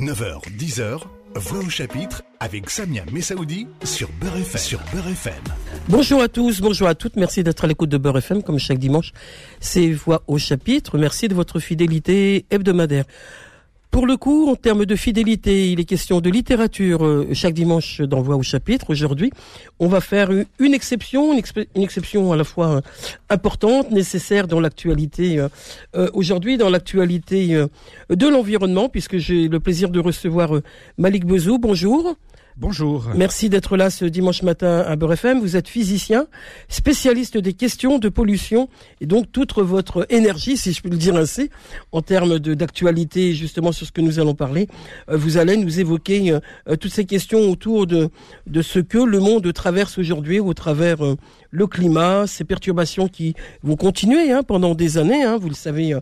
9h, 10h, Voix au chapitre avec Samia Messaoudi sur Beur FM. Bonjour à tous, bonjour à toutes. Merci d'être à l'écoute de Beur FM comme chaque dimanche. C'est Voix au chapitre. Merci de votre fidélité hebdomadaire. Pour le coup, en termes de fidélité, il est question de littérature chaque dimanche dans Voix au chapitre. Aujourd'hui, on va faire une exception à la fois importante, nécessaire dans l'actualité aujourd'hui, dans l'actualité de l'environnement, puisque j'ai le plaisir de recevoir Malik Bezouh. Bonjour. Bonjour. Merci d'être là ce dimanche matin à Beur FM. Vous êtes physicien, spécialiste des questions de pollution et donc toute votre énergie, si je peux le dire ainsi, en termes d'actualité justement sur ce que nous allons parler. Vous allez nous évoquer toutes ces questions autour de ce que le monde traverse aujourd'hui au travers le climat, ces perturbations qui vont continuer pendant des années, vous le savez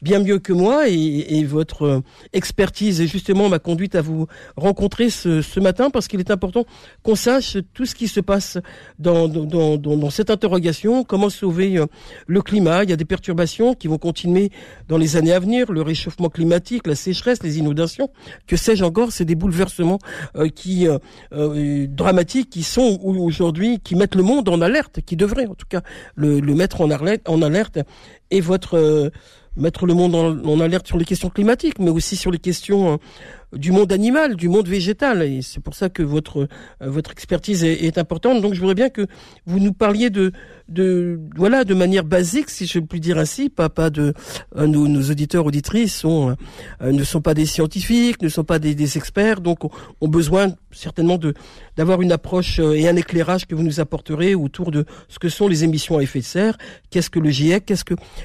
bien mieux que moi, et votre expertise justement m'a conduite à vous rencontrer ce matin parce qu'il est important qu'on sache tout ce qui se passe dans cette interrogation. Comment sauver le climat? Il y a des perturbations qui vont continuer dans les années à venir, le réchauffement climatique, la sécheresse, les inondations, que sais-je encore. C'est des bouleversements dramatiques qui sont aujourd'hui, qui mettent le monde en alerte, qui devrait en tout cas le mettre en alerte, et votre mettre le monde en alerte sur les questions climatiques, mais aussi sur les questions du monde animal, du monde végétal. Et c'est pour ça que votre expertise est importante. Donc je voudrais bien que vous nous parliez de manière basique, si je puis dire ainsi. Nos auditeurs, auditrices ne sont pas des scientifiques, ne sont pas des experts, donc ont besoin certainement d'avoir une approche et un éclairage que vous nous apporterez autour de ce que sont les émissions à effet de serre. Qu'est-ce que le GIEC?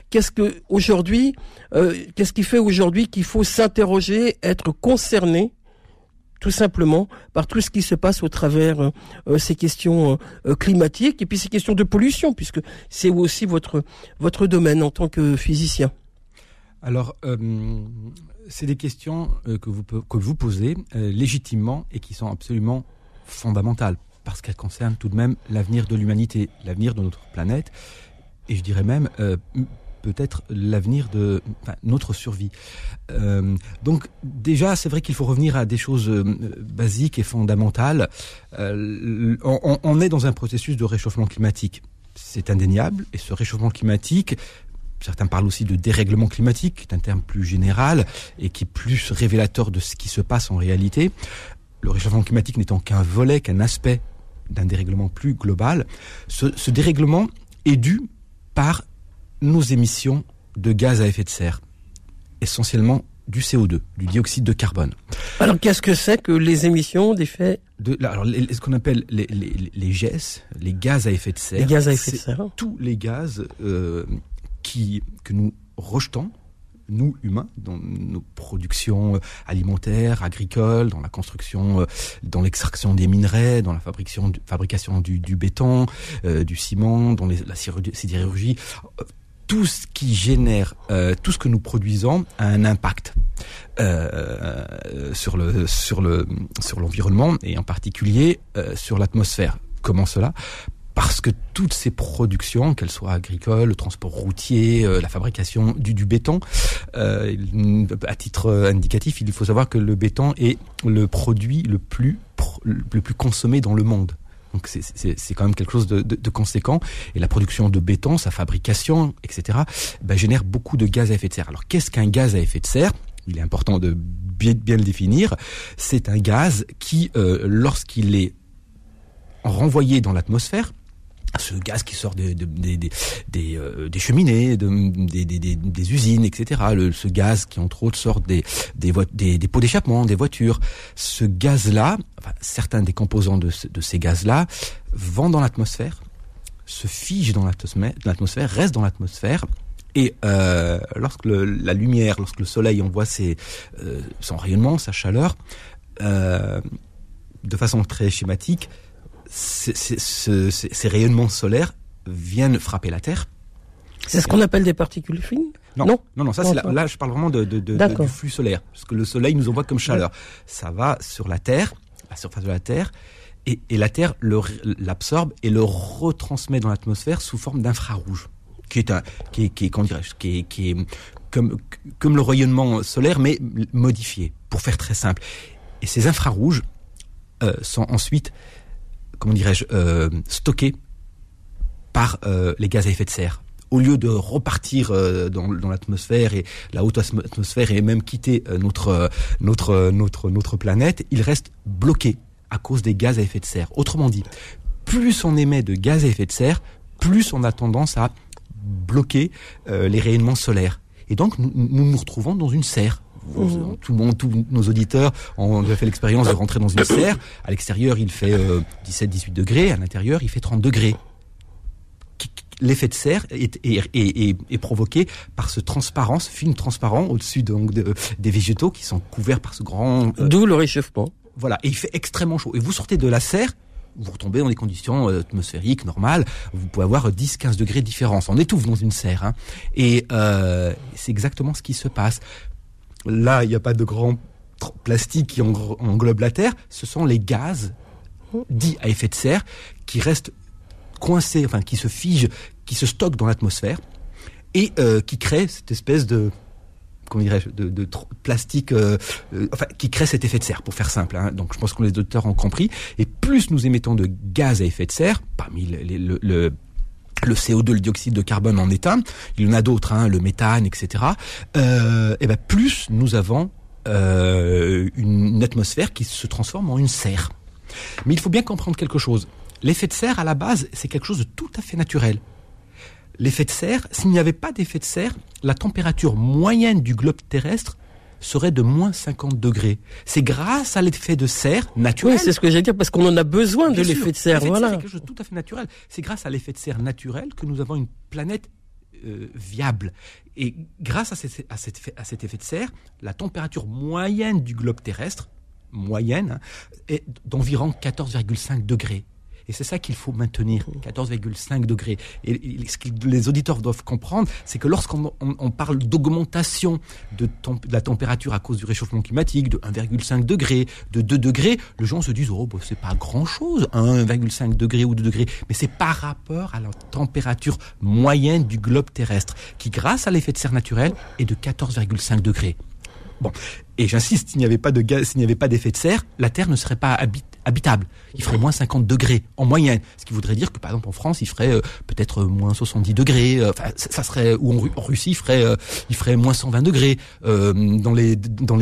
Qu'est-ce que aujourd'hui, qu'est-ce qui fait aujourd'hui qu'il faut s'interroger, être concerné tout simplement par tout ce qui se passe au travers ces questions climatiques et puis ces questions de pollution, puisque c'est aussi votre domaine en tant que physicien. Alors, c'est des questions que vous posez légitimement et qui sont absolument fondamentales parce qu'elles concernent tout de même l'avenir de l'humanité, l'avenir de notre planète et je dirais même peut-être l'avenir de notre survie. Donc déjà, c'est vrai qu'il faut revenir à des choses basiques et fondamentales. On est dans un processus de réchauffement climatique. C'est indéniable. Et ce réchauffement climatique, certains parlent aussi de dérèglement climatique, qui est un terme plus général et qui est plus révélateur de ce qui se passe en réalité. Le réchauffement climatique n'étant qu'un volet, qu'un aspect d'un dérèglement plus global. Ce dérèglement est dû par nos émissions de gaz à effet de serre, essentiellement du CO2, du dioxyde de carbone. Alors, qu'est-ce que c'est que les émissions d'effet ce qu'on appelle les GES, les gaz à effet de serre. Les gaz à effet de serre. Tous les gaz que nous rejetons, nous humains, dans nos productions alimentaires, agricoles, dans la construction, dans l'extraction des minerais, dans la fabrication du béton, du ciment, dans la sidérurgie, tout ce qui génère, tout ce que nous produisons a un impact sur l'environnement et en particulier sur l'atmosphère. Comment cela ? Parce que toutes ces productions, qu'elles soient agricoles, le transport routier, la fabrication du béton, à titre indicatif, il faut savoir que le béton est le produit le plus consommé dans le monde. Donc c'est quand même quelque chose de conséquent. Et la production de béton, sa fabrication, etc., génère beaucoup de gaz à effet de serre. Alors qu'est-ce qu'un gaz à effet de serre ? Il est important de bien le définir. C'est un gaz qui, lorsqu'il est renvoyé dans l'atmosphère, ce gaz qui sort des cheminées, des usines, etc. Ce gaz qui, entre autres, sort des pots d'échappement, des voitures. Ce gaz-là, certains des composants de ces gaz-là, vont dans l'atmosphère, se figent dans l'atmosphère, restent dans l'atmosphère. Et lorsque la lumière, lorsque le soleil envoie son rayonnement, sa chaleur, de façon très schématique, ces rayonnements solaires viennent frapper la Terre. C'est ce qu'on appelle des particules fines ? Non, ça c'est là je parle vraiment du flux solaire, parce que le soleil nous envoie comme chaleur. Ouais. Ça va sur la Terre, la surface de la Terre, et la Terre l'absorbe et le retransmet dans l'atmosphère sous forme d'infrarouge. qui est comme le rayonnement solaire, mais modifié, pour faire très simple. Et ces infrarouges sont ensuite, stockés par les gaz à effet de serre. Au lieu de repartir dans l'atmosphère et la haute atmosphère et même quitter notre planète, il reste bloqué à cause des gaz à effet de serre. Autrement dit, plus on émet de gaz à effet de serre, plus on a tendance à bloquer les rayonnements solaires. Et donc, nous retrouvons dans une serre. Tout le monde, tous nos auditeurs ont fait l'expérience de rentrer dans une serre. À l'extérieur, il fait 17-18 degrés. À l'intérieur, il fait 30 degrés. L'effet de serre est provoqué par film transparent au-dessus des végétaux qui sont couverts par ce grand... D'où le réchauffement. Voilà, et il fait extrêmement chaud. Et vous sortez de la serre, vous retombez dans des conditions atmosphériques normales, vous pouvez avoir 10-15 degrés de différence. On étouffe dans une serre. Et c'est exactement ce qui se passe. Là, il n'y a pas de grand plastique qui englobe la Terre. Ce sont les gaz dits à effet de serre qui restent coincés, enfin qui se figent, qui se stockent dans l'atmosphère et qui créent cette espèce de plastique, qui crée cet effet de serre, pour faire simple. Donc, je pense que les auditeurs ont compris. Et plus nous émettons de gaz à effet de serre, parmi le CO2, le dioxyde de carbone en est un, il y en a d'autres, le méthane, etc. Plus nous avons une atmosphère qui se transforme en une serre. Mais il faut bien comprendre quelque chose. L'effet de serre, à la base, c'est quelque chose de tout à fait naturel. L'effet de serre, s'il n'y avait pas d'effet de serre, la température moyenne du globe terrestre serait de moins 50 degrés. C'est grâce à l'effet de serre naturel. Oui, c'est ce que j'allais dire, parce qu'on en a besoin de l'effet de serre. L'effet de serre, c'est quelque chose de tout à fait naturel. C'est grâce à l'effet de serre naturel que nous avons une planète viable. Et grâce à cet effet de serre, la température moyenne du globe terrestre, est d'environ 14,5 degrés. Et c'est ça qu'il faut maintenir, 14,5 degrés. Et ce que les auditeurs doivent comprendre, c'est que lorsqu'on parle d'augmentation de la température à cause du réchauffement climatique, de 1,5 degré, de 2 degrés, les gens se disent « c'est pas grand-chose, 1,5 degré ou 2 degrés ». Mais c'est par rapport à la température moyenne du globe terrestre, qui grâce à l'effet de serre naturel est de 14,5 degrés. Bon, et j'insiste, s'il n'y avait pas de gaz, s'il n'y avait pas d'effet de serre, la Terre ne serait pas habitable. Il ferait moins 50 degrés en moyenne, ce qui voudrait dire que par exemple en France, il ferait peut-être moins 70 degrés. Ça serait, ou en Russie, il ferait moins 120 degrés. Dans les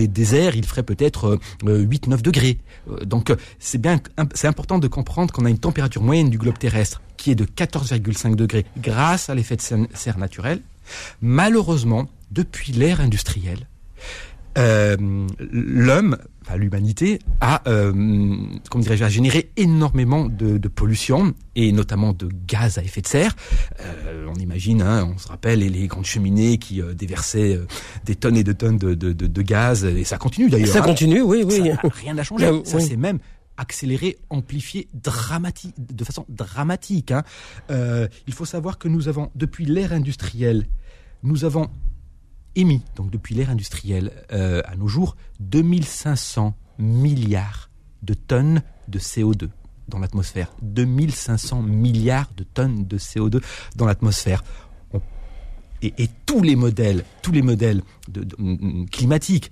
déserts, il ferait peut-être 8-9 degrés. Donc c'est important de comprendre qu'on a une température moyenne du globe terrestre qui est de 14,5 degrés grâce à l'effet de serre naturel. Malheureusement, depuis l'ère industrielle, l'humanité a généré énormément de pollution et notamment de gaz à effet de serre. On imagine, on se rappelle les grandes cheminées qui déversaient des tonnes et des tonnes de gaz, et ça continue d'ailleurs. Ça continue, oui. Ça, rien n'a changé. Ça s'est même accéléré, amplifié de façon dramatique. Il faut savoir que nous avons, depuis l'ère industrielle, émis, donc depuis l'ère industrielle à nos jours, 2500 milliards de tonnes de CO2 dans l'atmosphère. 2500 milliards de tonnes de CO2 dans l'atmosphère. Et tous les modèles climatiques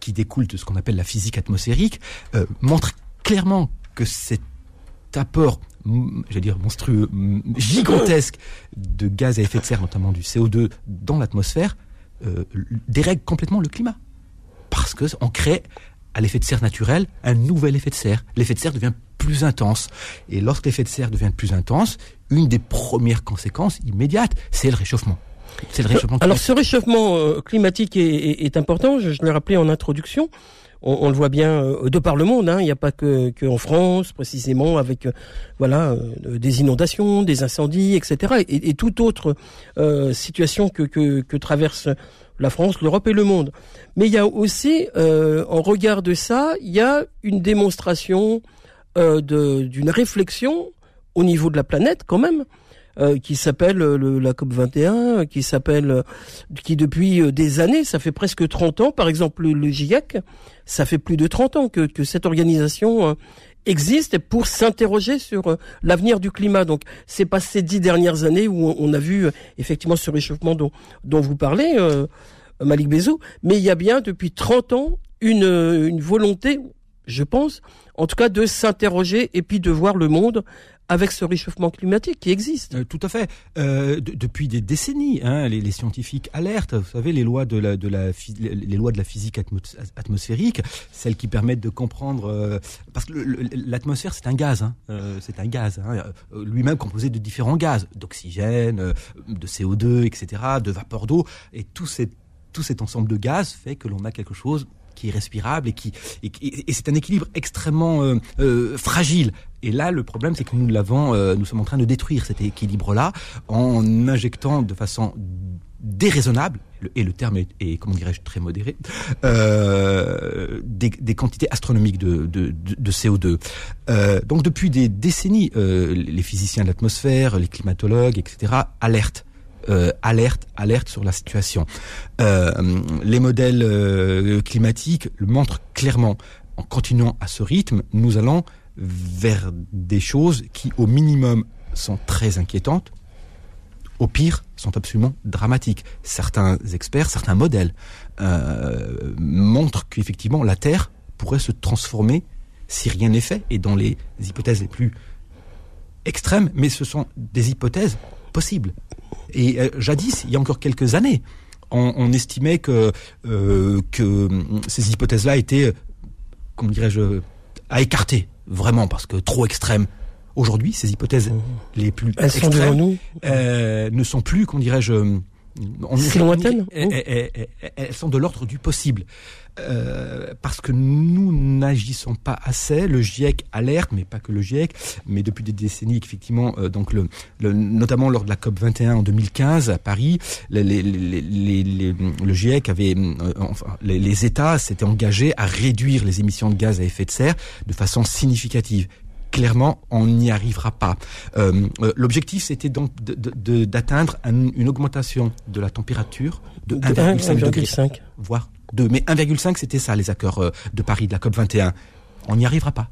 qui découlent de ce qu'on appelle la physique atmosphérique montrent clairement que cet apport monstrueux, gigantesque de gaz à effet de serre, notamment du CO2 dans l'atmosphère, dérègle complètement le climat, parce qu'on crée à l'effet de serre naturel un nouvel effet de serre. L'effet de serre devient plus intense, et lorsque l'effet de serre devient plus intense, une des premières conséquences immédiates, c'est le réchauffement. Alors ce réchauffement climatique est important, je l'ai rappelé en introduction. On le voit bien de par le monde, il n'y a pas que en France précisément, avec des inondations, des incendies, etc. et toute autre situation que traverse la France, l'Europe et le monde. Mais il y a aussi, en regard de ça, il y a une démonstration d'une réflexion au niveau de la planète quand même, qui s'appelle la COP21, qui depuis des années, ça fait presque 30 ans, par exemple le GIEC, ça fait plus de 30 ans que cette organisation existe pour s'interroger sur l'avenir du climat. Donc, c'est pas ces 10 dernières années où on a vu effectivement ce réchauffement dont vous parlez, Malik Bezouh, mais il y a bien depuis 30 ans une volonté, je pense, en tout cas de s'interroger et puis de voir le monde avec ce réchauffement climatique qui existe. Tout à fait. Depuis des décennies, les scientifiques alertent. Vous savez, les lois de la physique atmosphérique, celles qui permettent de comprendre... parce que l'atmosphère, c'est un gaz. Lui-même composé de différents gaz, d'oxygène, de CO2, etc., de vapeur d'eau. Et tout cet ensemble de gaz fait que l'on a quelque chose qui est respirable et c'est un équilibre extrêmement fragile. Et là, le problème, c'est que nous sommes en train de détruire cet équilibre-là en injectant de façon déraisonnable, et le terme est comment dirais-je, très modéré, des quantités astronomiques de CO2. Donc depuis des décennies, les physiciens de l'atmosphère, les climatologues, etc., alerte sur la situation. Les modèles climatiques le montrent clairement. En continuant à ce rythme, nous allons vers des choses qui, au minimum, sont très inquiétantes, au pire, sont absolument dramatiques. Certains experts, certains modèles montrent qu'effectivement, la Terre pourrait se transformer si rien n'est fait, et dans les hypothèses les plus extrêmes, mais ce sont des hypothèses possibles. Et jadis, il y a encore quelques années, on estimait que ces hypothèses-là étaient, comment dirais-je, à écarter, vraiment, parce que trop extrêmes. Aujourd'hui, ces hypothèses les plus extrêmes ne sont plus, comment dirais-je, si lointaines. Elles sont de l'ordre du possible. Parce que nous n'agissons pas assez. Le GIEC alerte, mais pas que le GIEC, mais depuis des décennies, effectivement, donc notamment lors de la COP21 en 2015 à Paris, le GIEC avait, enfin, les États s'étaient engagés à réduire les émissions de gaz à effet de serre de façon significative. Clairement, on n'y arrivera pas. L'objectif, c'était donc d'atteindre une augmentation de la température de 1,5 degré, voire 2. Mais 1,5, c'était ça, les accords de Paris, de la COP21. On n'y arrivera pas.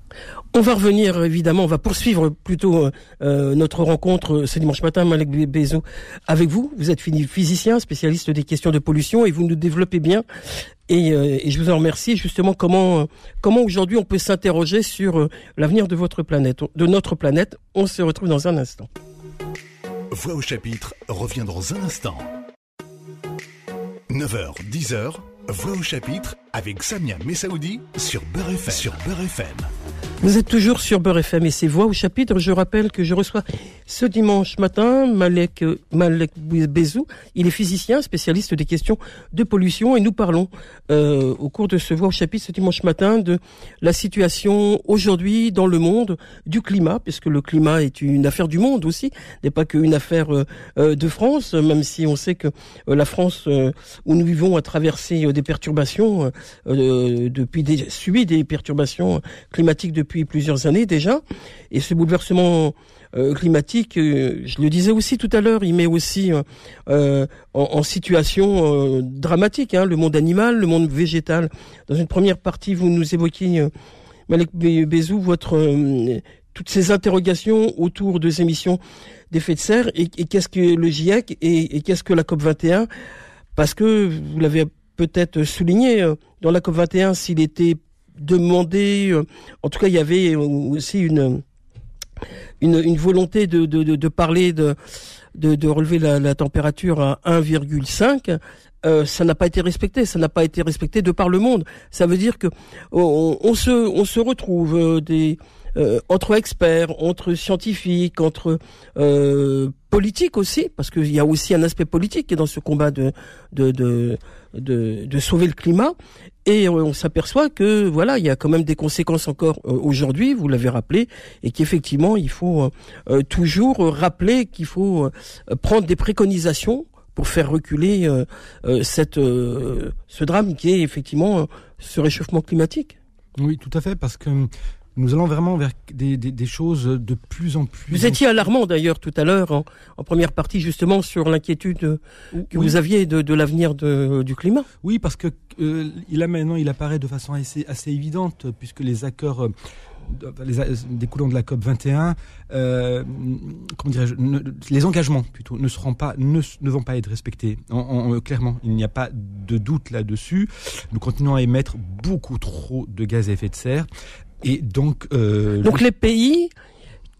On va revenir, évidemment, on va poursuivre plutôt notre rencontre ce dimanche matin, Malik Bezouh, avec vous. Vous êtes physicien, spécialiste des questions de pollution, et vous nous développez bien. Et je vous en remercie, justement, comment aujourd'hui on peut s'interroger sur l'avenir de votre planète, de notre planète. On se retrouve dans un instant. Voix au chapitre revient dans un instant. 9h, 10h. Voix au chapitre avec Samia Messaoudi sur Beur FM. Vous êtes toujours sur Beur FM et c'est Voix au chapitre. Je rappelle que je reçois ce dimanche matin Malik Bezouh. Il est physicien, spécialiste des questions de pollution, et nous parlons au cours de ce Voix au chapitre ce dimanche matin de la situation aujourd'hui dans le monde du climat, puisque le climat est une affaire du monde aussi, n'est pas qu'une affaire de France, même si on sait que la France où nous vivons a traversé des perturbations, subit des perturbations climatiques depuis plusieurs années déjà, et ce bouleversement climatique, je le disais aussi tout à l'heure, il met aussi en situation dramatique le monde animal, le monde végétal. Dans une première partie, vous nous évoquiez, Malik Bezouh, toutes ces interrogations autour des émissions d'effet de serre, et qu'est-ce que le GIEC et qu'est-ce que la COP21, parce que vous l'avez peut-être souligné, dans la COP21, s'il était demandé, en tout cas il y avait aussi une volonté de parler de relever la température à 1,5, ça n'a pas été respecté, de par le monde. Ça veut dire que on se retrouve entre experts, entre scientifiques, entre politiques aussi, parce qu'il y a aussi un aspect politique qui est dans ce combat de sauver le climat, et on s'aperçoit que voilà, il y a quand même des conséquences encore aujourd'hui, vous l'avez rappelé, et qu'effectivement il faut toujours rappeler qu'il faut prendre des préconisations pour faire reculer ce drame qui est effectivement ce réchauffement climatique. Oui, tout à fait, parce que nous allons vraiment vers des choses de plus en plus... Vous étiez alarmant d'ailleurs tout à l'heure, en première partie justement, sur l'inquiétude que vous aviez de l'avenir du climat. Oui, parce que là maintenant, il apparaît de façon assez évidente, puisque les accords découlant de la COP21, comment dirais-je, les engagements plutôt ne vont pas être respectés. Clairement, il n'y a pas de doute là-dessus. Nous continuons à émettre beaucoup trop de gaz à effet de serre, et donc les pays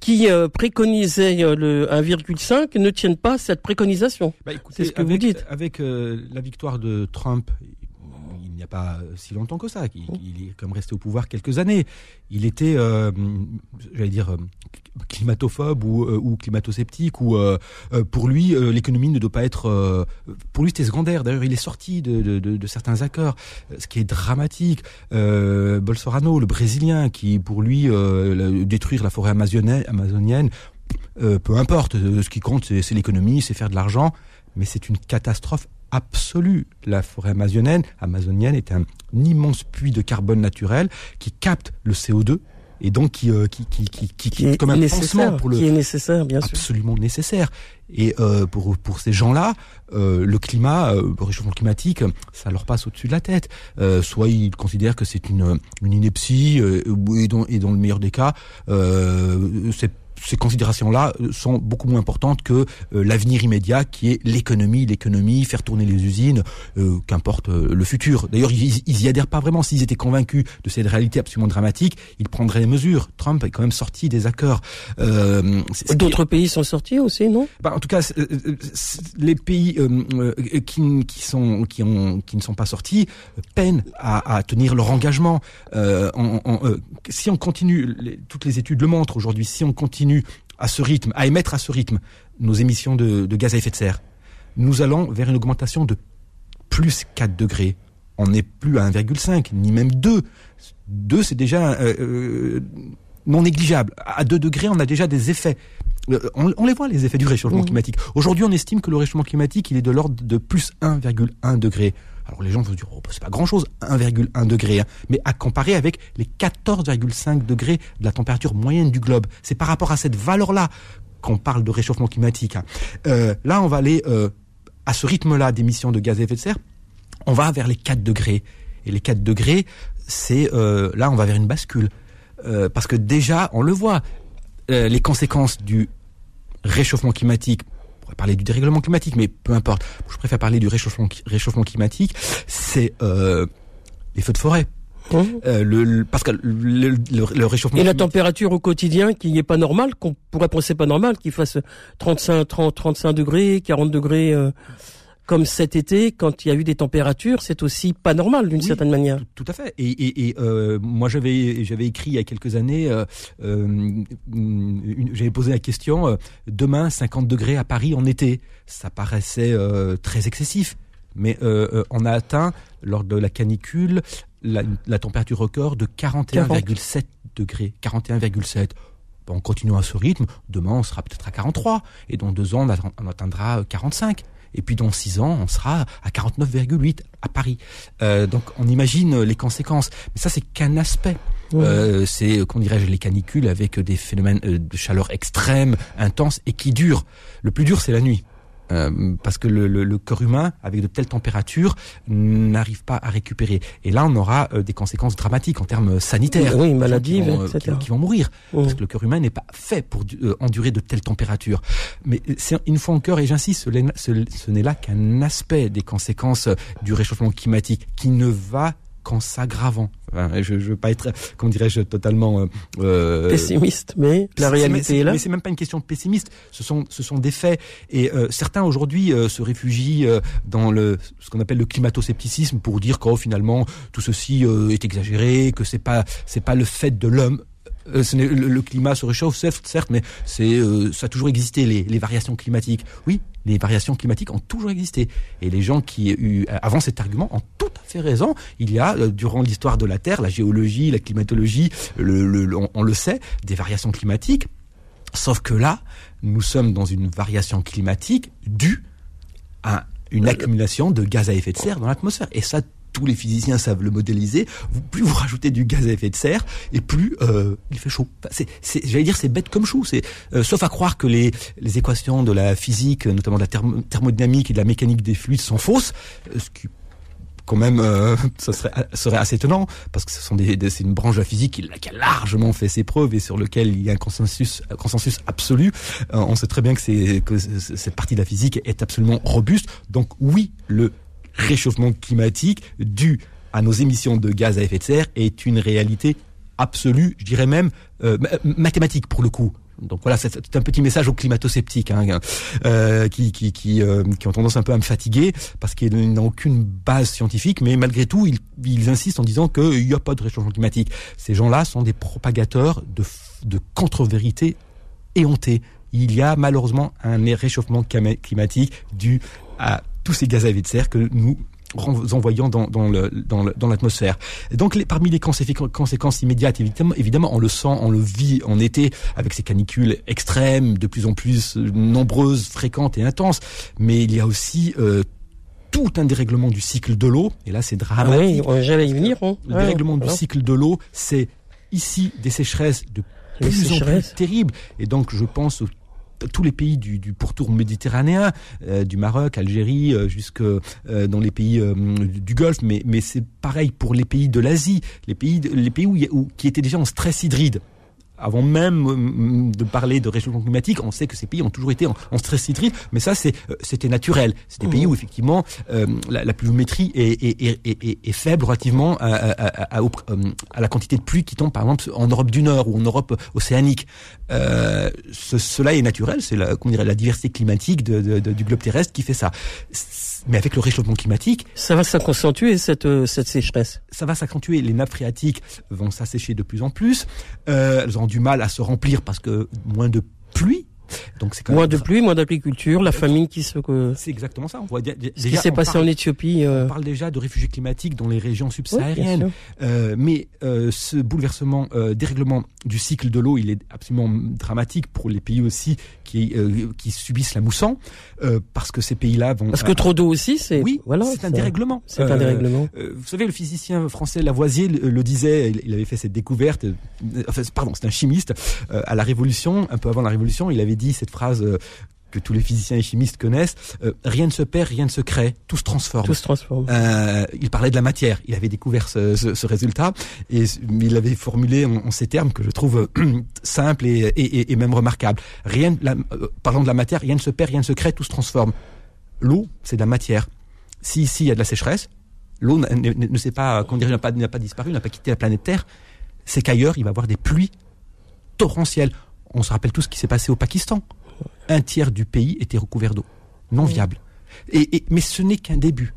qui préconisait le 1,5 ne tiennent pas cette préconisation. Écoutez, c'est ce que vous dites. Avec la victoire de Trump, il n'y a pas si longtemps que ça. Il est comme resté au pouvoir quelques années. Il était, climatophobe ou climato-sceptique. Pour lui, l'économie ne doit pas être... pour lui, c'était secondaire. D'ailleurs, il est sorti de certains accords, ce qui est dramatique. Bolsonaro, le Brésilien, qui, pour lui, détruire la forêt amazonienne, peu importe. Ce qui compte, c'est l'économie, c'est faire de l'argent. Mais c'est une catastrophe absolue. La forêt amazonienne est un immense puits de carbone naturel qui capte le CO2 et donc qui est comme un pansement pour le... Qui est nécessaire, bien sûr. Absolument nécessaire. Et pour ces gens-là, le climat, le réchauffement climatique, ça leur passe au-dessus de la tête. Soit ils considèrent que c'est une ineptie, et dans le meilleur des cas, ces considérations-là sont beaucoup moins importantes que l'avenir immédiat, qui est l'économie, faire tourner les usines, qu'importe le futur. D'ailleurs, ils y adhèrent pas vraiment. S'ils étaient convaincus de cette réalité absolument dramatique, ils prendraient les mesures. Trump est quand même sorti des accords. D'autres pays sont sortis aussi, non ? En tout cas, les pays qui ne sont pas sortis peinent à tenir leur engagement. Si on continue, toutes les études le montrent aujourd'hui, si on continue à ce rythme, à émettre à ce rythme nos émissions de gaz à effet de serre, nous allons vers une augmentation de plus 4 degrés. On n'est plus à 1,5, ni même 2. 2, c'est déjà non négligeable. À 2 degrés, on a déjà des effets. On les voit, les effets du réchauffement climatique. Aujourd'hui, on estime que le réchauffement climatique, il est de l'ordre de plus 1,1 degré. Alors les gens vont se dire, c'est pas grand-chose, 1,1 degré. Hein. Mais à comparer avec les 14,5 degrés de la température moyenne du globe. C'est par rapport à cette valeur-là qu'on parle de réchauffement climatique. Hein. Là, on va aller à ce rythme-là d'émissions de gaz à effet de serre. On va vers les 4 degrés. Et les 4 degrés, c'est... là, on va vers une bascule. Parce que déjà, on le voit... les conséquences du réchauffement climatique, on pourrait parler du dérèglement climatique, mais peu importe, je préfère parler du réchauffement climatique, c'est les feux de forêt. Parce que le réchauffement climatique... la température au quotidien qui n'est pas normale, qu'on pourrait penser pas normale, qu'il fasse 35 degrés, 40 degrés... Comme cet été, quand il y a eu des températures, c'est aussi pas normal d'une certaine manière. Tout à fait. Et moi, j'avais écrit il y a quelques années, j'avais posé la question demain 50 degrés à Paris en été, ça paraissait très excessif, mais on a atteint lors de la canicule la température record de 41,7 degrés. 41,7. En continuant à ce rythme, demain on sera peut-être à 43, et dans 2 ans on atteindra 45. Et puis dans 6 ans, on sera à 49,8 à Paris. Donc on imagine les conséquences. Mais ça, c'est qu'un aspect. Ouais. C'est, comment dirais-je, les canicules avec des phénomènes de chaleur extrême, intense et qui durent. Le plus dur, c'est la nuit. Parce que le corps humain, avec de telles températures, n'arrive pas à récupérer. Et là, on aura des conséquences dramatiques en termes sanitaires. Oui, maladies, etc. Qui vont mourir. Oui. Parce que le corps humain n'est pas fait pour endurer de telles températures. Mais c'est une fois encore, et j'insiste, ce n'est là qu'un aspect des conséquences du réchauffement climatique qui ne va qu'en s'aggravant. Enfin, je ne veux pas être, comment dirais-je, totalement... pessimiste, mais la réalité est là. Mais ce n'est même pas une question pessimiste, ce sont des faits. Et certains aujourd'hui se réfugient dans ce qu'on appelle le climato-scepticisme pour dire que finalement tout ceci est exagéré, que c'est pas le fait de l'homme. Le climat se réchauffe, certes, mais ça a toujours existé, les variations climatiques. Oui, les variations climatiques ont toujours existé. Et les gens qui avancent cet argument ont tout à fait raison. Il y a, durant l'histoire de la Terre, la géologie, la climatologie, on le sait, des variations climatiques. Sauf que là, nous sommes dans une variation climatique due à une accumulation de gaz à effet de serre dans l'atmosphère. Et ça, tous les physiciens savent le modéliser. Plus vous rajoutez du gaz à effet de serre, et plus il fait chaud. C'est bête comme chou. Sauf à croire que les équations de la physique, notamment de la thermodynamique et de la mécanique des fluides, sont fausses, ce qui quand même, ça serait assez étonnant, parce que ce sont c'est une branche de la physique qui a largement fait ses preuves et sur lequel il y a un consensus absolu. On sait très bien que cette partie de la physique est absolument robuste. Donc oui, le réchauffement climatique dû à nos émissions de gaz à effet de serre est une réalité absolue, je dirais même mathématique pour le coup. Donc voilà, c'est un petit message aux climato-sceptiques qui ont tendance un peu à me fatiguer parce qu'ils n'ont aucune base scientifique, mais malgré tout, ils insistent en disant qu'il n'y a pas de réchauffement climatique. Ces gens-là sont des propagateurs de contre-vérités éhontées. Il y a malheureusement un réchauffement climatique dû à tous ces gaz à effet de serre que nous envoyant dans l'atmosphère. Et donc, parmi les conséquences immédiates, évidemment, on le sent, on le vit en été avec ces canicules extrêmes, de plus en plus nombreuses, fréquentes et intenses. Mais il y a aussi tout un dérèglement du cycle de l'eau. Et là, c'est dramatique. Ah oui, j'allais y venir. Le dérèglement du cycle de l'eau, c'est ici des sécheresses de plus en plus terribles. Et donc, je pense tous les pays du pourtour méditerranéen, du Maroc, Algérie, jusque dans les pays du Golfe, mais c'est pareil pour les pays de l'Asie, les pays qui étaient déjà en stress hydrique. Avant même de parler de réchauffement climatique, on sait que ces pays ont toujours été en stress hydrique, mais ça, c'était naturel. C'est des pays où, effectivement, la pluviométrie est faible relativement à la quantité de pluie qui tombe, par exemple, en Europe du Nord ou en Europe océanique. Cela est naturel, c'est la diversité climatique du globe terrestre qui fait ça. Mais avec le réchauffement climatique... Ça va s'accentuer, cette sécheresse. Ça va s'accentuer. Les nappes phréatiques vont s'assécher de plus en plus. Elles ont du mal à se remplir parce que moins de pluie. Donc c'est quand même moins de pluie, moins d'agriculture, la famine qui se... C'est exactement ça. On voit déjà, ce qui s'est passé en Éthiopie. On parle déjà de réfugiés climatiques dans les régions subsahariennes. Oui, mais ce bouleversement, dérèglement du cycle de l'eau, il est absolument dramatique pour les pays aussi qui subissent la mousson, parce que ces pays-là vont... Parce que trop d'eau aussi, c'est... Oui, voilà, c'est un dérèglement. C'est un dérèglement. Vous savez, le physicien français Lavoisier le disait, il avait fait cette découverte, c'est un chimiste, à la Révolution, un peu avant la Révolution, il avait dit cette phrase que tous les physiciens et chimistes connaissent, rien ne se perd, rien ne se crée, tout se transforme. Tout se transforme. Il parlait de la matière, il avait découvert ce résultat, et il l'avait formulé en ces termes que je trouve simples et même remarquables. Parlant de la matière, rien ne se perd, rien ne se crée, tout se transforme. L'eau, c'est de la matière. Si ici il y a de la sécheresse, l'eau ne sait pas, qu'on dirait, n'a pas disparu, n'a pas quitté la planète Terre, c'est qu'ailleurs il va y avoir des pluies torrentielles. On se rappelle tout ce qui s'est passé au Pakistan. Un tiers du pays était recouvert d'eau, non viable. Mais ce n'est qu'un début.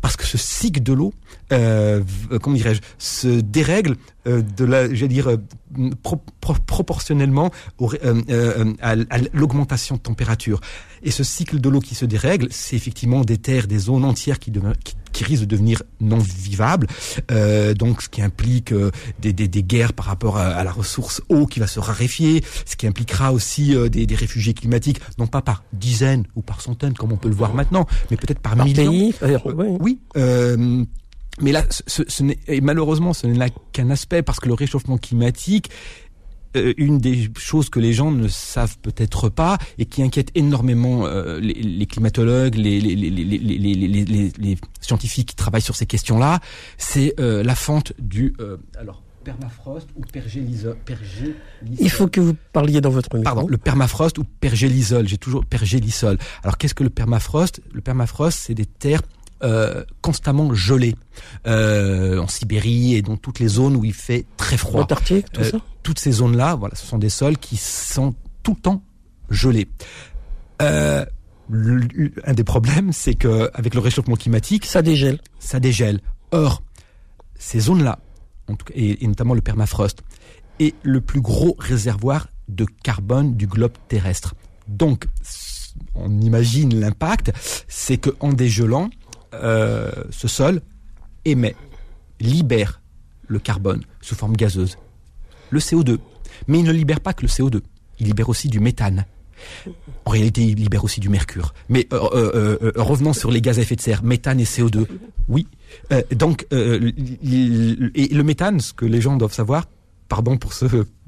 Parce que ce cycle de l'eau, comment dirais-je, se dérègle proportionnellement à l'augmentation de température. Et ce cycle de l'eau qui se dérègle, c'est effectivement des terres, des zones entières qui risquent de devenir non vivables. Donc, ce qui implique des guerres par rapport à la ressource eau qui va se raréfier, ce qui impliquera aussi des réfugiés climatiques, non pas par dizaines ou par centaines, comme on peut le voir maintenant, mais peut-être par millions. Pays, mais là, malheureusement, ce n'est là qu'un aspect, parce que le réchauffement climatique, une des choses que les gens ne savent peut-être pas et qui inquiète énormément les climatologues, les scientifiques qui travaillent sur ces questions-là, c'est la fente du permafrost ou pergélisol. Il faut que vous parliez dans votre micro. Pardon, le permafrost ou pergélisol. J'ai toujours pergélisol. Alors, qu'est-ce que le permafrost ? Le permafrost, c'est des terres constamment gelé en Sibérie et dans toutes les zones où il fait très froid. L'Antarctique, tout ça. Toutes ces zones-là, voilà, ce sont des sols qui sont tout le temps gelés. Un des problèmes, c'est que avec le réchauffement climatique, ça dégèle. Or, ces zones-là, en tout cas, et notamment le permafrost, est le plus gros réservoir de carbone du globe terrestre. Donc, on imagine l'impact, c'est que en dégelant, ce sol libère le carbone sous forme gazeuse, le CO2. Mais il ne libère pas que le CO2, il libère aussi du méthane. En réalité, il libère aussi du mercure. Mais revenons sur les gaz à effet de serre, méthane et CO2. Oui, donc le méthane, ce que les gens doivent savoir, pardon pour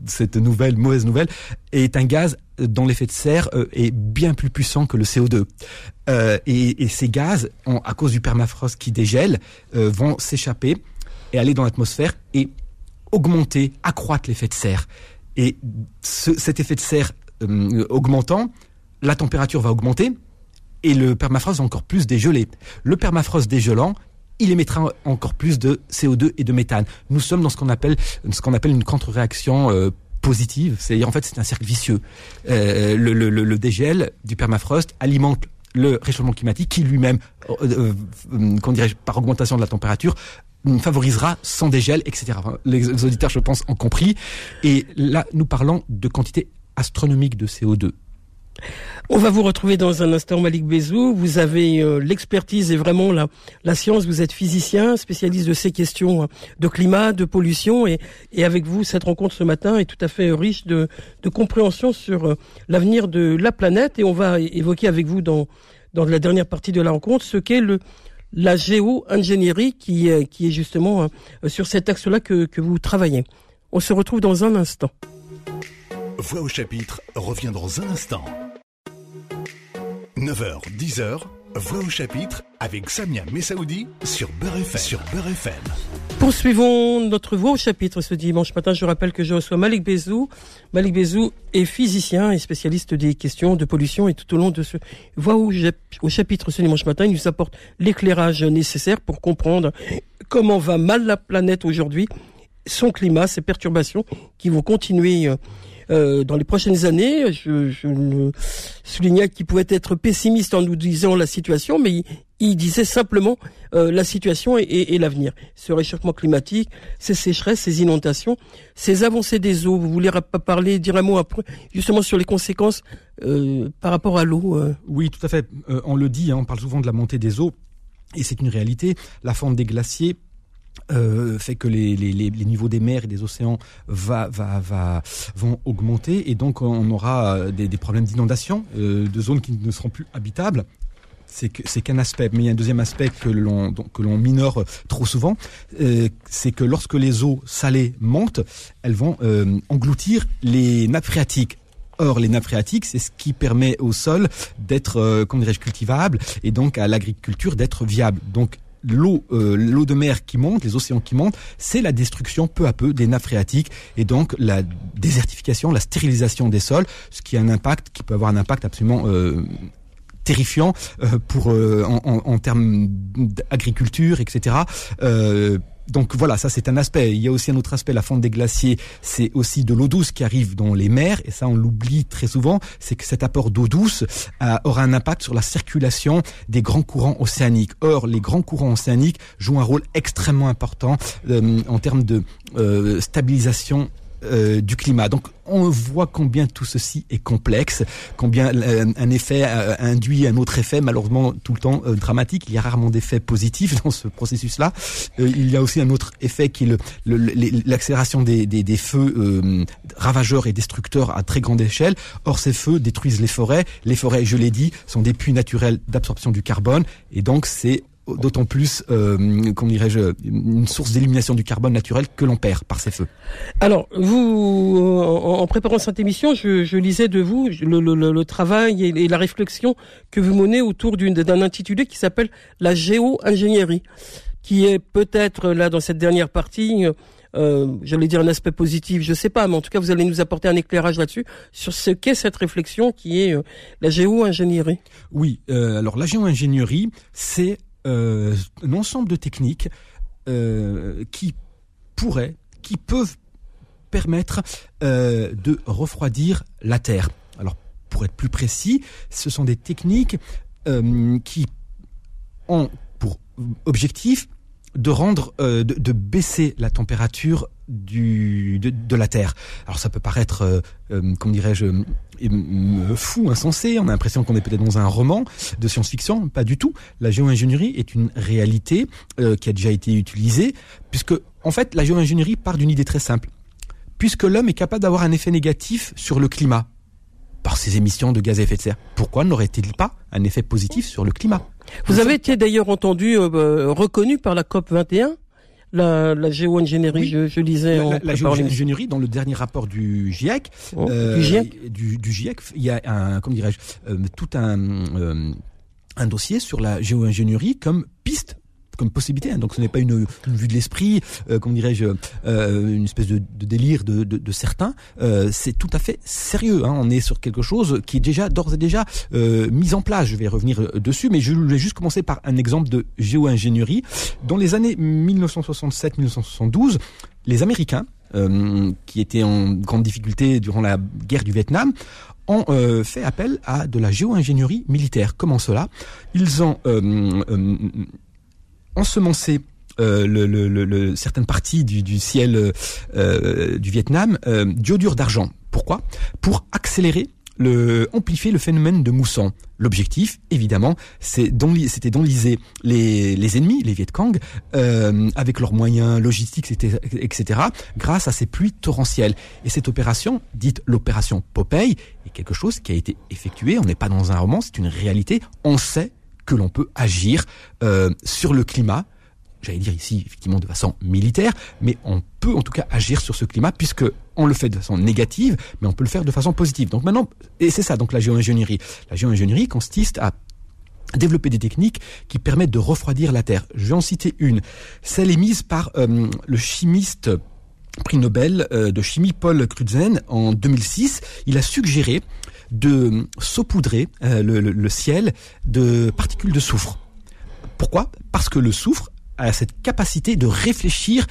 cette nouvelle, mauvaise nouvelle, est un gaz dont l'effet de serre est bien plus puissant que le CO2. Et ces gaz, à cause du permafrost qui dégèle, vont s'échapper et aller dans l'atmosphère et augmenter, accroître l'effet de serre. Et cet effet de serre augmentant, la température va augmenter et le permafrost va encore plus dégeler. Le permafrost dégelant, il émettra encore plus de CO2 et de méthane. Nous sommes dans ce qu'on appelle une contre-réaction positive. C'est-à-dire, en fait, c'est un cercle vicieux. Le dégel du permafrost alimente le réchauffement climatique qui lui-même, par augmentation de la température, favorisera sans dégel, etc. Enfin, les auditeurs, je pense, ont compris. Et là, nous parlons de quantité astronomique de CO2. On va vous retrouver dans un instant, Malik Bezouh. Vous avez l'expertise et vraiment la science. Vous êtes physicien, spécialiste de ces questions de climat, de pollution. Et avec vous, cette rencontre ce matin est tout à fait riche de compréhension sur l'avenir de la planète. Et on va évoquer avec vous dans la dernière partie de la rencontre ce qu'est la géo-ingénierie qui est justement sur cet axe-là que vous travaillez. On se retrouve dans un instant. Voix au chapitre revient dans un instant. 9h, 10h, Voix au chapitre avec Samia Messaoudi sur Beur FM. Poursuivons notre Voix au chapitre ce dimanche matin. Je rappelle que je reçois Malik Bezouh. Malik Bezouh est physicien et spécialiste des questions de pollution. Et tout au long de ce Voix au chapitre ce dimanche matin, il nous apporte l'éclairage nécessaire pour comprendre comment va mal la planète aujourd'hui, son climat, ses perturbations qui vont continuer dans les prochaines années. Je soulignais qu'il pouvait être pessimiste en nous disant la situation, mais il disait simplement la situation et l'avenir. Ce réchauffement climatique, ces sécheresses, ces inondations, ces avancées des eaux. Vous voulez dire un mot après, justement sur les conséquences par rapport à l'eau Oui, tout à fait. On le dit, on parle souvent de la montée des eaux, et c'est une réalité. La fonte des glaciers fait que les niveaux des mers et des océans vont augmenter, et donc on aura des problèmes d'inondation de zones qui ne seront plus habitables. C'est qu'un aspect, mais il y a un deuxième aspect que l'on minore trop souvent, c'est que lorsque les eaux salées montent, elles vont engloutir les nappes phréatiques. Or, les nappes phréatiques, c'est ce qui permet au sol d'être cultivable, et donc à l'agriculture d'être viable. Donc l'eau de mer qui monte, les océans qui montent, c'est la destruction peu à peu des nappes phréatiques, et donc la désertification, la stérilisation des sols, ce qui a un impact, qui peut avoir un impact absolument terrifiant en termes d'agriculture, etc. Donc voilà, ça c'est un aspect. Il y a aussi un autre aspect, la fonte des glaciers, c'est aussi de l'eau douce qui arrive dans les mers, et ça on l'oublie très souvent, c'est que cet apport d'eau douce aura un impact sur la circulation des grands courants océaniques. Or, les grands courants océaniques jouent un rôle extrêmement important en termes de stabilisation du climat. Donc on voit combien tout ceci est complexe, combien un effet induit un autre effet, malheureusement tout le temps dramatique. Il y a rarement d'effets positifs dans ce processus-là. Il y a aussi un autre effet qui est l'accélération des feux ravageurs et destructeurs à très grande échelle. Or, ces feux détruisent les forêts. Les forêts, je l'ai dit, sont des puits naturels d'absorption du carbone, et donc c'est d'autant plus, une source d'élimination du carbone naturel que l'on perd par ces feux. Alors, vous, en préparant cette émission, je lisais de vous le travail et la réflexion que vous menez autour d'un intitulé qui s'appelle la géo-ingénierie, qui est peut-être, là, dans cette dernière partie, j'allais dire un aspect positif, je sais pas, mais en tout cas, vous allez nous apporter un éclairage là-dessus, sur ce qu'est cette réflexion qui est la géo-ingénierie. Oui, alors la géo-ingénierie, c'est un ensemble de techniques qui peuvent permettre de refroidir la Terre. Alors, pour être plus précis, ce sont des techniques qui ont pour objectif de rendre, de baisser la température de la Terre. Alors ça peut paraître, fou, insensé, on a l'impression qu'on est peut-être dans un roman de science-fiction, pas du tout. La géo-ingénierie est une réalité qui a déjà été utilisée, puisque en fait la géo-ingénierie part d'une idée très simple. Puisque l'homme est capable d'avoir un effet négatif sur le climat, par ses émissions de gaz à effet de serre, pourquoi n'aurait-il pas un effet positif sur le climat ? Vous avez été d'ailleurs reconnu par la COP21 la géo-ingénierie, oui. je disais... La géo-ingénierie, dans le dernier rapport du GIEC, il y a un, comment dirais-je, tout un dossier sur la géo-ingénierie comme piste, comme possibilité, hein. Donc ce n'est pas une vue de l'esprit, comme dirais-je, une espèce de délire de certains. C'est tout à fait sérieux, hein. On est sur quelque chose qui est déjà d'ores et déjà mis en place. Je vais revenir dessus, mais je voulais juste commencer par un exemple de géo-ingénierie. Dans les années 1967-1972, les Américains, qui étaient en grande difficulté durant la guerre du Vietnam, ont fait appel à de la géo-ingénierie militaire. Comment cela ? Ils ont ensemencer certaines parties du ciel du Vietnam d'iodure d'argent. Pourquoi ? Pour accélérer, amplifier le phénomène de mousson. L'objectif, évidemment, c'était d'enliser les ennemis, les Vietcong, avec leurs moyens logistiques, etc., grâce à ces pluies torrentielles. Et cette opération, dite l'opération Popeye, est quelque chose qui a été effectué. On n'est pas dans un roman, c'est une réalité. On sait que l'on peut agir sur le climat, j'allais dire ici effectivement de façon militaire, mais on peut en tout cas agir sur ce climat puisque on le fait de façon négative, mais on peut le faire de façon positive. Donc maintenant, et c'est ça donc la géo-ingénierie. La géo-ingénierie consiste à développer des techniques qui permettent de refroidir la Terre. Je vais en citer une. Celle émise par le chimiste prix Nobel de chimie Paul Crutzen en 2006. Il a suggéré de saupoudrer le ciel de particules de soufre. Pourquoi ? Parce que le soufre a cette capacité de réfléchir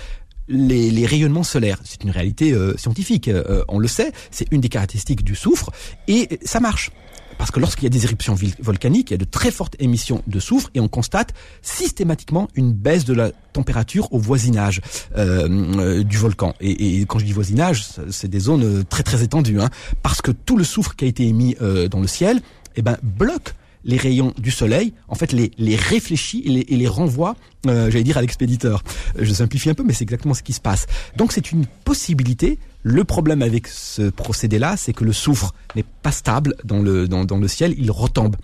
les rayonnements solaires. C'est une réalité scientifique, on le sait, c'est une des caractéristiques du soufre, et ça marche. Parce que lorsqu'il y a des éruptions volcaniques, il y a de très fortes émissions de soufre et on constate systématiquement une baisse de la température au voisinage du volcan. Et quand je dis voisinage, c'est des zones très très étendues, hein, parce que tout le soufre qui a été émis dans le ciel, eh ben, bloque les rayons du soleil, en fait les réfléchit et les renvoie, j'allais dire, à l'expéditeur. Je simplifie un peu, mais c'est exactement ce qui se passe. Donc c'est une possibilité. Le problème avec ce procédé-là, c'est que le soufre n'est pas stable dans le ciel, il retombe.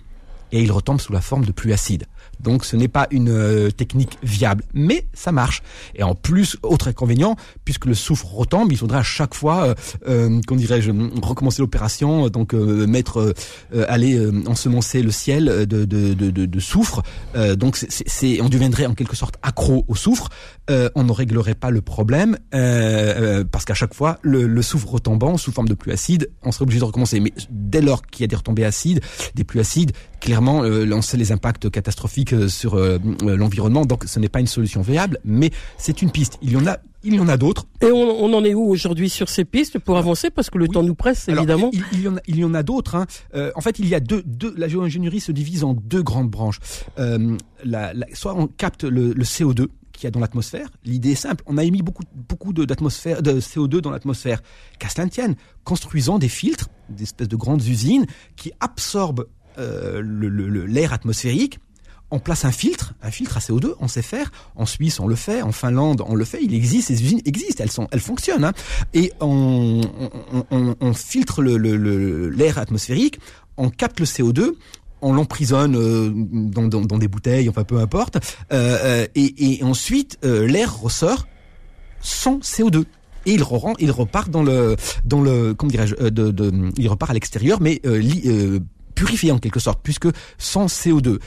Et il retombe sous la forme de pluie acide. Donc ce n'est pas une technique viable, mais ça marche. Et en plus, autre inconvénient, puisque le soufre retombe, il faudra à chaque fois, comment dirais-je, recommencer l'opération, donc ensemencer le ciel de soufre. Donc on deviendrait en quelque sorte accro au soufre. On ne réglerait pas le problème parce qu'à chaque fois, le soufre retombant sous forme de pluie acide, on serait obligé de recommencer. Mais dès lors qu'il y a des retombées acides, des pluies acides, clairement, on sait les impacts catastrophiques sur l'environnement, donc ce n'est pas une solution viable, mais c'est une piste. Il y en a d'autres. Et on en est où aujourd'hui sur ces pistes pour avancer, parce que le temps nous presse, évidemment. Alors, il y en a d'autres, hein. En fait, il y a la géo-ingénierie se divise en deux grandes branches. Soit on capte le CO2 qu'il y a dans l'atmosphère. L'idée est simple, on a émis beaucoup de CO2 dans l'atmosphère. Qu'à cela ne tienne, construisons des filtres, des espèces de grandes usines qui absorbent l'air atmosphérique. On place un filtre à CO2, on sait faire. En Suisse, on le fait. En Finlande, on le fait. Il existe, ces usines existent, elles fonctionnent, hein. Et on filtre l'air atmosphérique, on capte le CO2, on l'emprisonne dans des bouteilles, enfin peu importe. Et ensuite, l'air ressort sans CO2. Et il repart comment dirais-je, il repart à l'extérieur, mais purifié en quelque sorte, puisque sans CO2.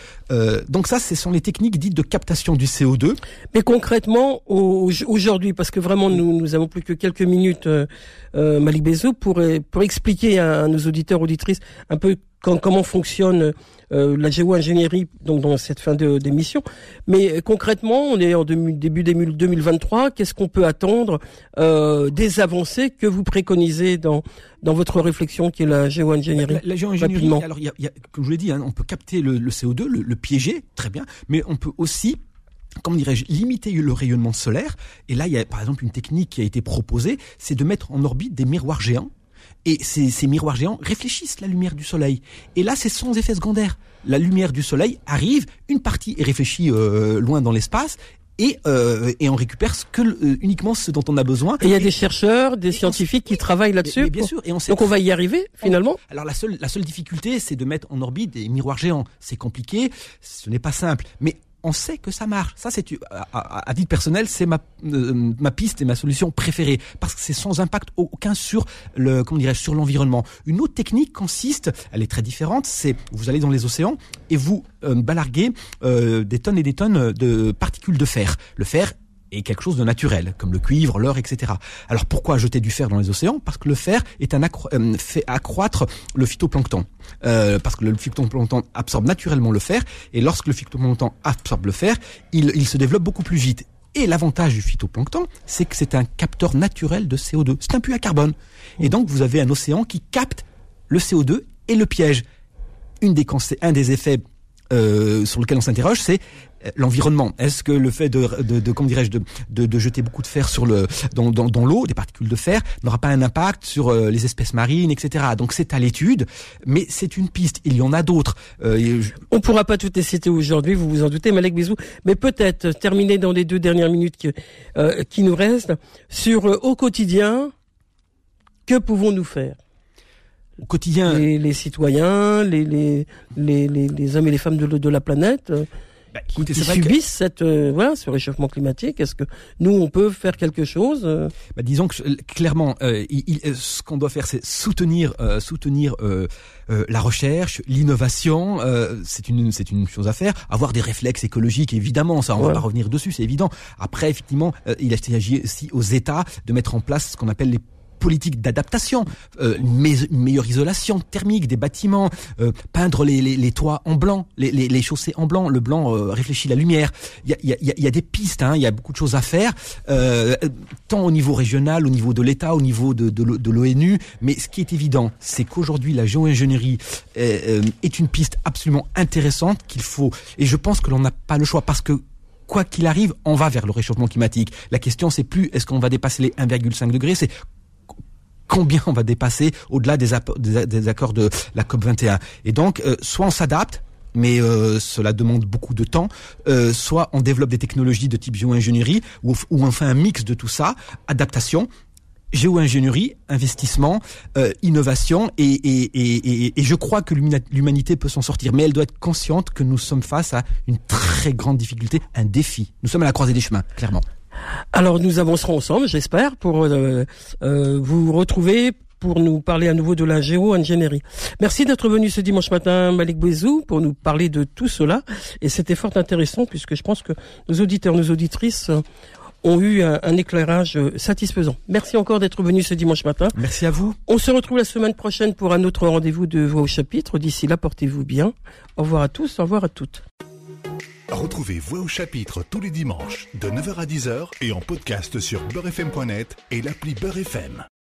Donc ça, ce sont les techniques dites de captation du CO2. Mais concrètement, aujourd'hui, parce que vraiment, nous avons plus que quelques minutes, Malik Bezouh, pour expliquer à nos auditeurs, auditrices, un peu comment fonctionne la géo-ingénierie donc dans cette fin d'émission. Mais concrètement, on est en début 2023. Qu'est-ce qu'on peut attendre des avancées que vous préconisez dans votre réflexion qui est la géo-ingénierie? La géo-ingénierie, alors il y a, comme je vous l'ai dit, hein, on peut capter le CO2, le piéger, très bien, mais on peut aussi, comment dirais-je, limiter le rayonnement solaire. Et là, il y a par exemple une technique qui a été proposée, c'est de mettre en orbite des miroirs géants. Et ces miroirs géants réfléchissent la lumière du soleil. Et là, c'est sans effet secondaire. La lumière du soleil arrive, une partie est réfléchie loin dans l'espace, et on récupère uniquement ce dont on a besoin. Et il y a des chercheurs, des scientifiques qui travaillent là-dessus. Mais bien sûr, donc on va y arriver finalement. Alors la seule difficulté, c'est de mettre en orbite des miroirs géants. C'est compliqué, ce n'est pas simple, mais on sait que ça marche. Ça, c'est à titre personnel, c'est ma piste et ma solution préférée, parce que c'est sans impact aucun sur le, comment dirais-je, sur l'environnement. Une autre technique consiste, elle est très différente, c'est vous allez dans les océans et vous balarguez des tonnes et des tonnes de particules de fer. Le fer est quelque chose de naturel, comme le cuivre, l'or, etc. Alors pourquoi jeter du fer dans les océans ? Parce que le fer est fait accroître le phytoplancton. Parce que le phytoplancton absorbe naturellement le fer, et lorsque le phytoplancton absorbe le fer, il se développe beaucoup plus vite. Et l'avantage du phytoplancton, c'est que c'est un capteur naturel de CO2. C'est un puits à carbone. Et donc vous avez un océan qui capte le CO2 et le piège. Un des effets sur lequel on s'interroge, c'est l'environnement. Est-ce que le fait de jeter beaucoup de fer dans l'eau, des particules de fer, n'aura pas un impact sur les espèces marines, etc. Donc c'est à l'étude, mais c'est une piste. Il y en a d'autres. On pourra pas toutes les citer aujourd'hui, vous vous en doutez, Malik Bezouh. Mais peut-être terminer dans les 2 dernières minutes qui nous restent sur au quotidien, que pouvons-nous faire? Au quotidien, les citoyens, les hommes et les femmes de la planète. Écoutez, qui subissent ce réchauffement climatique. Est-ce que nous, on peut faire quelque chose ? Disons que clairement, ce qu'on doit faire, c'est soutenir la recherche, l'innovation. C'est une chose à faire. Avoir des réflexes écologiques, évidemment, ça, on va pas revenir dessus, c'est évident. Après, effectivement, il s'agit aussi aux États de mettre en place ce qu'on appelle les politique d'adaptation, une meilleure isolation thermique des bâtiments, peindre les toits en blanc, les chaussées en blanc, le blanc réfléchit la lumière. Il y a des pistes, hein, il y a beaucoup de choses à faire, tant au niveau régional, au niveau de l'État, au niveau de l'ONU, mais ce qui est évident, c'est qu'aujourd'hui la géo-ingénierie est une piste absolument intéressante qu'il faut, et je pense que l'on n'a pas le choix, parce que quoi qu'il arrive, on va vers le réchauffement climatique. La question, c'est plus est-ce qu'on va dépasser les 1,5 degrés, c'est combien on va dépasser au-delà des accords de la COP21. Et donc, soit on s'adapte, mais cela demande beaucoup de temps, soit on développe des technologies de type géo-ingénierie, ou on fait un mix de tout ça, adaptation, géo-ingénierie, investissement, innovation, et je crois que l'humanité peut s'en sortir. Mais elle doit être consciente que nous sommes face à une très grande difficulté, un défi. Nous sommes à la croisée des chemins, clairement. Alors nous avancerons ensemble, j'espère, pour vous retrouver, pour nous parler à nouveau de la géo-ingénierie. Merci d'être venu ce dimanche matin, Malik Bezouh, pour nous parler de tout cela. Et c'était fort intéressant, puisque je pense que nos auditeurs, nos auditrices ont eu un éclairage satisfaisant. Merci encore d'être venu ce dimanche matin. Merci à vous. On se retrouve la semaine prochaine pour un autre rendez-vous de Voix au Chapitre. D'ici là, portez-vous bien. Au revoir à tous, au revoir à toutes. Retrouvez Voix au Chapitre tous les dimanches de 9h à 10h et en podcast sur beurrefm.net et l'appli Beur FM.